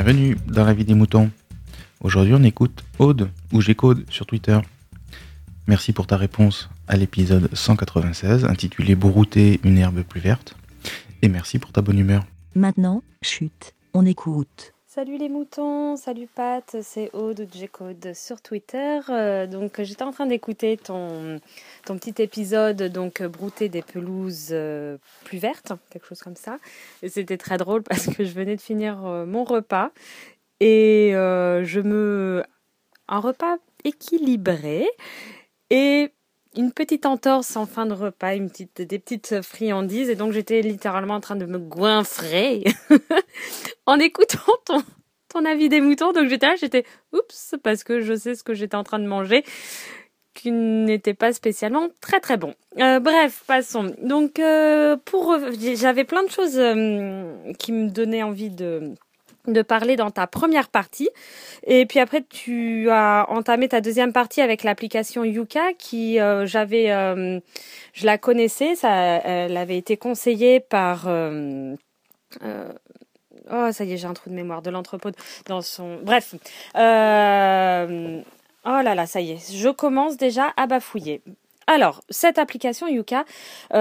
Bienvenue dans la vie des moutons. Aujourd'hui, on écoute Aude ou Gcode sur Twitter. Merci pour ta réponse à l'épisode 196 intitulé Brouter une herbe plus verte. Et merci pour ta bonne humeur. Maintenant, chut, on écoute. Salut les moutons, salut Pat, c'est Aude ou Gcode sur Twitter. Donc j'étais en train d'écouter ton petit épisode, donc brouter des pelouses plus vertes, quelque chose comme ça. Et c'était très drôle parce que je venais de finir mon repas et un repas équilibré et une petite entorse en fin de repas, des petites friandises. Et donc, j'étais littéralement en train de me goinfrer en écoutant ton avis des moutons. Donc, j'étais oups, parce que je sais ce que j'étais en train de manger, qui n'était pas spécialement très, très bon. Bref, passons. Donc, j'avais plein de choses qui me donnaient envie de parler dans ta première partie. Et puis après, tu as entamé ta deuxième partie avec l'application Yuka qui, je la connaissais, elle avait été conseillée par... oh, ça y est, j'ai un trou de mémoire de l'entrepôt. Bref. Oh là là, ça y est, je commence déjà à bafouiller. Alors, cette application Yuka, qui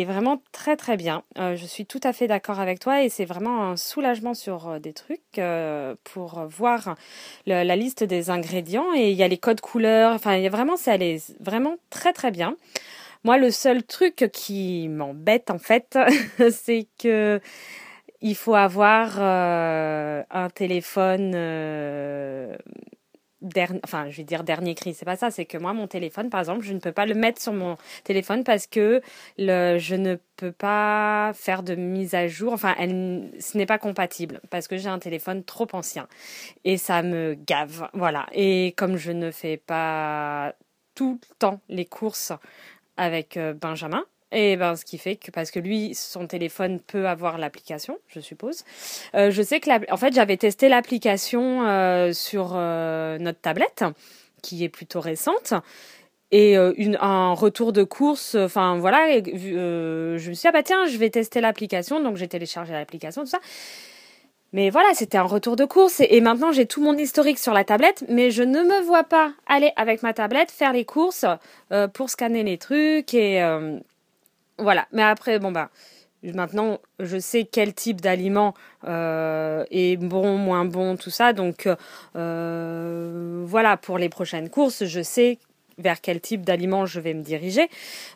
est vraiment très très bien, je suis tout à fait d'accord avec toi et c'est vraiment un soulagement sur des trucs pour voir la liste des ingrédients et il y a les codes couleurs, enfin il y a vraiment, elle est vraiment très très bien. Moi, le seul truc qui m'embête en fait, c'est que il faut avoir un téléphone... dernier cri, c'est pas ça, c'est que moi mon téléphone par exemple, je ne peux pas le mettre sur mon téléphone parce que je ne peux pas faire de mise à jour, ce n'est pas compatible parce que j'ai un téléphone trop ancien et ça me gave, voilà, et comme je ne fais pas tout le temps les courses avec Benjamin, et ce qui fait que parce que lui son téléphone peut avoir l'application, je suppose. Je sais que en fait j'avais testé l'application sur notre tablette qui est plutôt récente et un retour de course. Je me suis dit tiens je vais tester l'application, donc j'ai téléchargé l'application tout ça. Mais voilà, c'était un retour de course et maintenant j'ai tout mon historique sur la tablette, mais je ne me vois pas aller avec ma tablette faire les courses pour scanner les trucs et voilà, mais après, maintenant, je sais quel type d'aliment est bon, moins bon, tout ça. Donc, voilà, pour les prochaines courses, je sais vers quel type d'aliment je vais me diriger.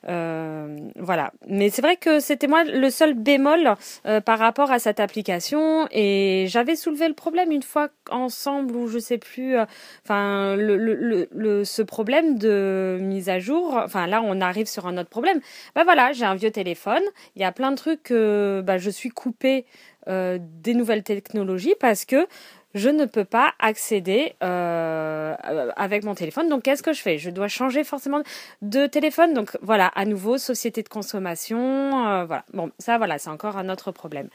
Voilà, mais c'est vrai que c'était moi le seul bémol par rapport à cette application. Et j'avais soulevé le problème une fois ensemble, ou je sais plus, ce problème de mise à jour. Enfin là, on arrive sur un autre problème. Voilà, j'ai un vieux téléphone. Il y a plein de trucs que je suis coupée des nouvelles technologies parce que je ne peux pas accéder avec mon téléphone. Donc, qu'est-ce que je fais ? Je dois changer forcément de téléphone. Donc, voilà, à nouveau, société de consommation. Voilà. Bon, ça, voilà, c'est encore un autre problème.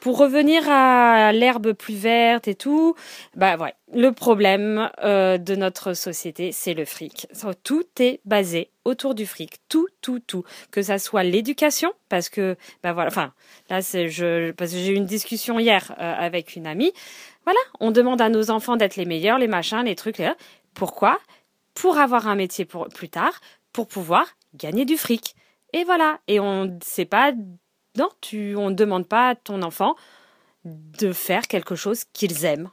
Pour revenir à l'herbe plus verte et tout, ouais, le problème de notre société, c'est le fric. Tout est basé autour du fric. Tout. Que ça soit l'éducation, parce que, là, parce que j'ai eu une discussion hier avec une amie. Voilà, on demande à nos enfants d'être les meilleurs, les machins, les trucs. Pourquoi ? Pour avoir un métier plus tard, pour pouvoir gagner du fric. Et voilà, et on ne demande pas à ton enfant de faire quelque chose qu'ils aiment.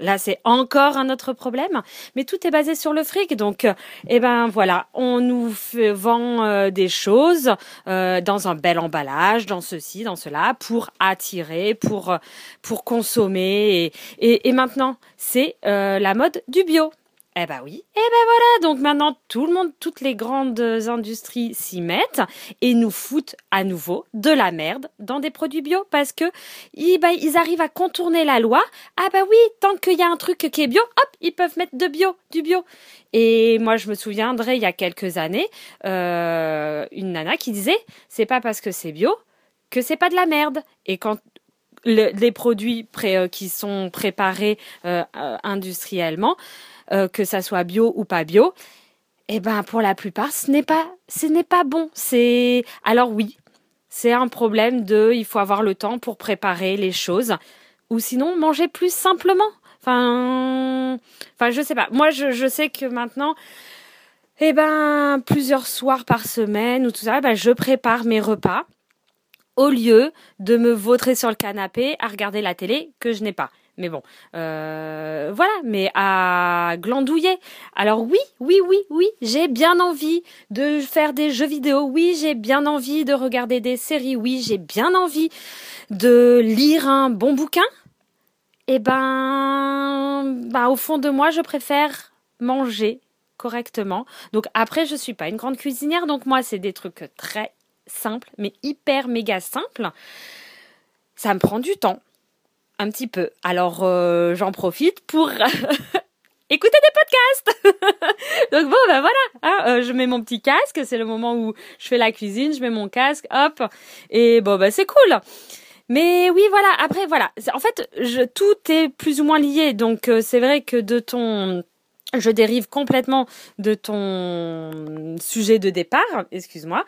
Là, c'est encore un autre problème, mais tout est basé sur le fric. Donc, voilà, on nous vend des choses dans un bel emballage, dans ceci, dans cela, pour attirer, pour consommer. Et maintenant, c'est la mode du bio. Eh ben oui, voilà, donc maintenant tout le monde, toutes les grandes industries s'y mettent et nous foutent à nouveau de la merde dans des produits bio parce que ils arrivent à contourner la loi. Ah ben oui, tant qu'il y a un truc qui est bio, hop, ils peuvent mettre du bio. Et moi je me souviendrai il y a quelques années, une nana qui disait c'est pas parce que c'est bio que c'est pas de la merde. Et quand les produits qui sont préparés industriellement, que ça soit bio ou pas bio, pour la plupart, ce n'est pas bon. Alors oui, c'est un problème il faut avoir le temps pour préparer les choses. Ou sinon, manger plus simplement. Enfin, je sais pas. Moi, je sais que maintenant, plusieurs soirs par semaine ou tout ça, je prépare mes repas au lieu de me vautrer sur le canapé à regarder la télé que je n'ai pas. Mais bon, voilà, mais à glandouiller. Alors oui, j'ai bien envie de faire des jeux vidéo. Oui, j'ai bien envie de regarder des séries. Oui, j'ai bien envie de lire un bon bouquin. Au fond de moi, je préfère manger correctement. Donc après, je suis pas une grande cuisinière. Donc moi, c'est des trucs très simples, mais hyper méga simples. Ça me prend du temps. Un petit peu. Alors, j'en profite pour écouter des podcasts. Donc bon, voilà. Je mets mon petit casque. C'est le moment où je fais la cuisine. Je mets mon casque, hop. Et c'est cool. Mais oui, voilà. Après, voilà. En fait, tout est plus ou moins lié. Donc, c'est vrai que je dérive complètement de ton sujet de départ, excuse-moi.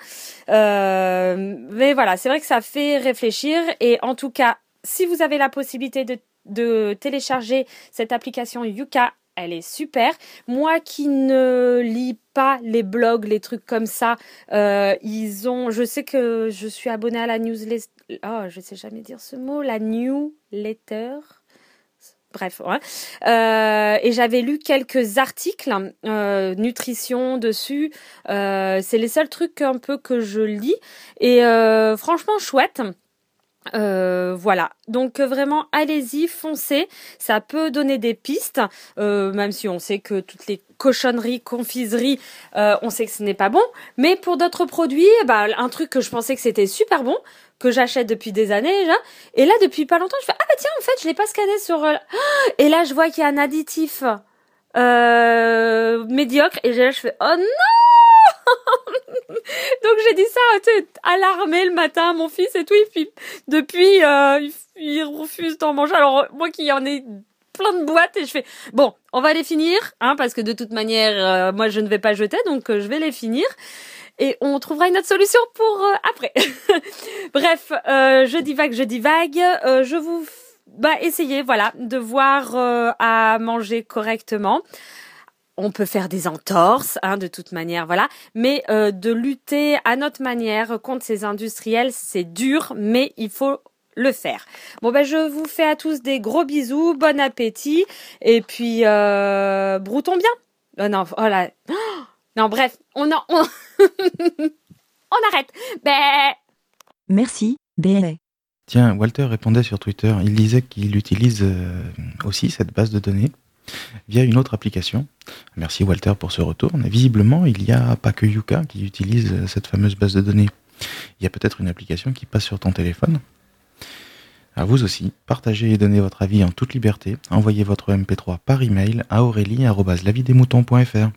Mais voilà, c'est vrai que ça fait réfléchir. Et en tout cas, si vous avez la possibilité de télécharger cette application Yuka, elle est super. Moi qui ne lis pas les blogs, les trucs comme ça, je sais que je suis abonnée à la newsletter. Oh, je ne sais jamais dire ce mot, la newsletter. Bref, ouais. Et j'avais lu quelques articles nutrition dessus. C'est les seuls trucs un peu que je lis. Et franchement, chouette. Voilà, donc vraiment allez-y, foncez, ça peut donner des pistes, même si on sait que toutes les cochonneries, confiseries, on sait que ce n'est pas bon, mais pour d'autres produits, un truc que je pensais que c'était super bon, que j'achète depuis des années déjà, et là depuis pas longtemps je fais, tiens en fait je l'ai pas scanné sur, et là je vois qu'il y a un additif médiocre, et là je fais, oh non. Donc j'ai dit ça, alarmée le matin à mon fils et tout, et puis depuis il refuse d'en manger. Alors moi qui en ai plein de boîtes, et je fais bon, on va les finir, parce que de toute manière moi je ne vais pas jeter, donc je vais les finir. Et on trouvera une autre solution pour après. Bref, je divague. Je vous essayez, voilà, de voir à manger correctement. On peut faire des entorses, de toute manière, voilà. Mais de lutter à notre manière contre ces industriels, c'est dur, mais il faut le faire. Bon, je vous fais à tous des gros bisous, bon appétit, et puis broutons bien. Oh non, oh là, oh non, bref, on arrête. Merci, BLA. Tiens, Walter répondait sur Twitter. Il disait qu'il utilise aussi cette base de données via une autre application. Merci Walter pour ce retour. Mais visiblement, il n'y a pas que Yuka qui utilise cette fameuse base de données. Il y a peut-être une application qui passe sur ton téléphone. À vous aussi, partagez et donnez votre avis en toute liberté. Envoyez votre MP3 par email à aurélie@lavidesmoutons.fr.